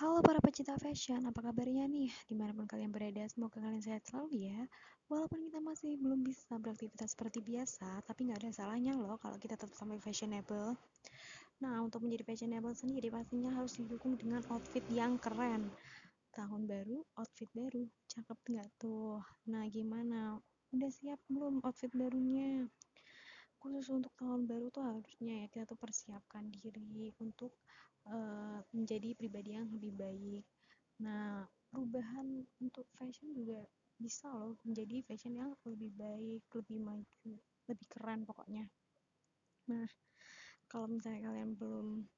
Halo para pecinta fashion, apa kabarnya nih? Dimanapun kalian berada, semoga kalian sehat selalu ya. Walaupun kita masih belum bisa beraktivitas seperti biasa, tapi nggak ada salahnya loh kalau kita tetap sampai fashionable. Nah, untuk menjadi fashionable sendiri pastinya harus didukung dengan outfit yang keren. Tahun baru, outfit baru, cakep nggak tuh? Nah, gimana? Udah siap belum outfit barunya? Khusus untuk tahun baru tuh harusnya ya kita tuh persiapkan diri untuk menjadi pribadi yang lebih baik. Nah, perubahan untuk fashion juga bisa loh menjadi fashion yang lebih baik, lebih maju, lebih keren pokoknya. Nah, kalau misalnya kalian belum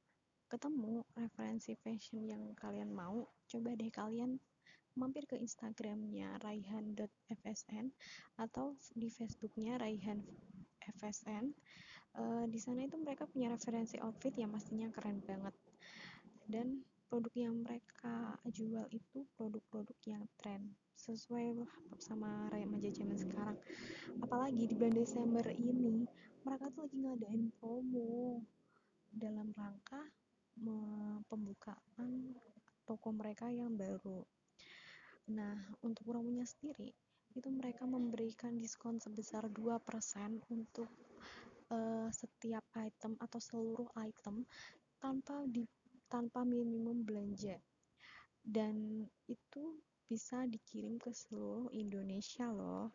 ketemu referensi fashion yang kalian mau, coba deh kalian mampir ke Instagramnya raihan.fsn atau di Facebooknya Raihan FSN. Di sana itu mereka punya referensi outfit yang pastinya keren banget, dan produk yang mereka jual itu produk-produk yang tren sesuai sama remaja zaman sekarang. Apalagi di bulan Desember ini mereka tuh lagi ngadain promo dalam rangka pembukaan toko mereka yang baru. Nah, untuk promonya sendiri itu mereka memberikan diskon sebesar 2% untuk setiap item atau seluruh item tanpa minimum belanja, dan itu bisa dikirim ke seluruh Indonesia loh.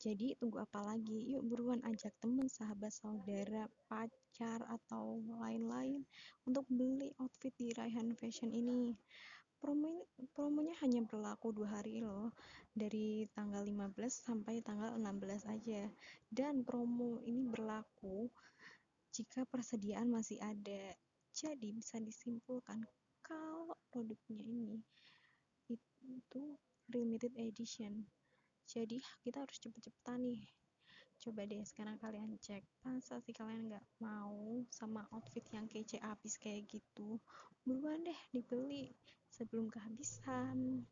Jadi tunggu apa lagi, yuk buruan ajak teman, sahabat, saudara, pacar atau lain-lain untuk beli outfit di Raihan Fashion ini. Promonya hanya berlaku 2 hari loh, dari tanggal 15 sampai tanggal 16 aja, dan promo ini berlaku jika persediaan masih ada. Jadi bisa disimpulkan kalau produknya ini itu limited edition, jadi kita harus cepet-cepetan nih. Coba deh sekarang kalian cek, masa sih kalian nggak mau sama outfit yang kece abis kayak gitu? Buruan deh dibeli sebelum kehabisan.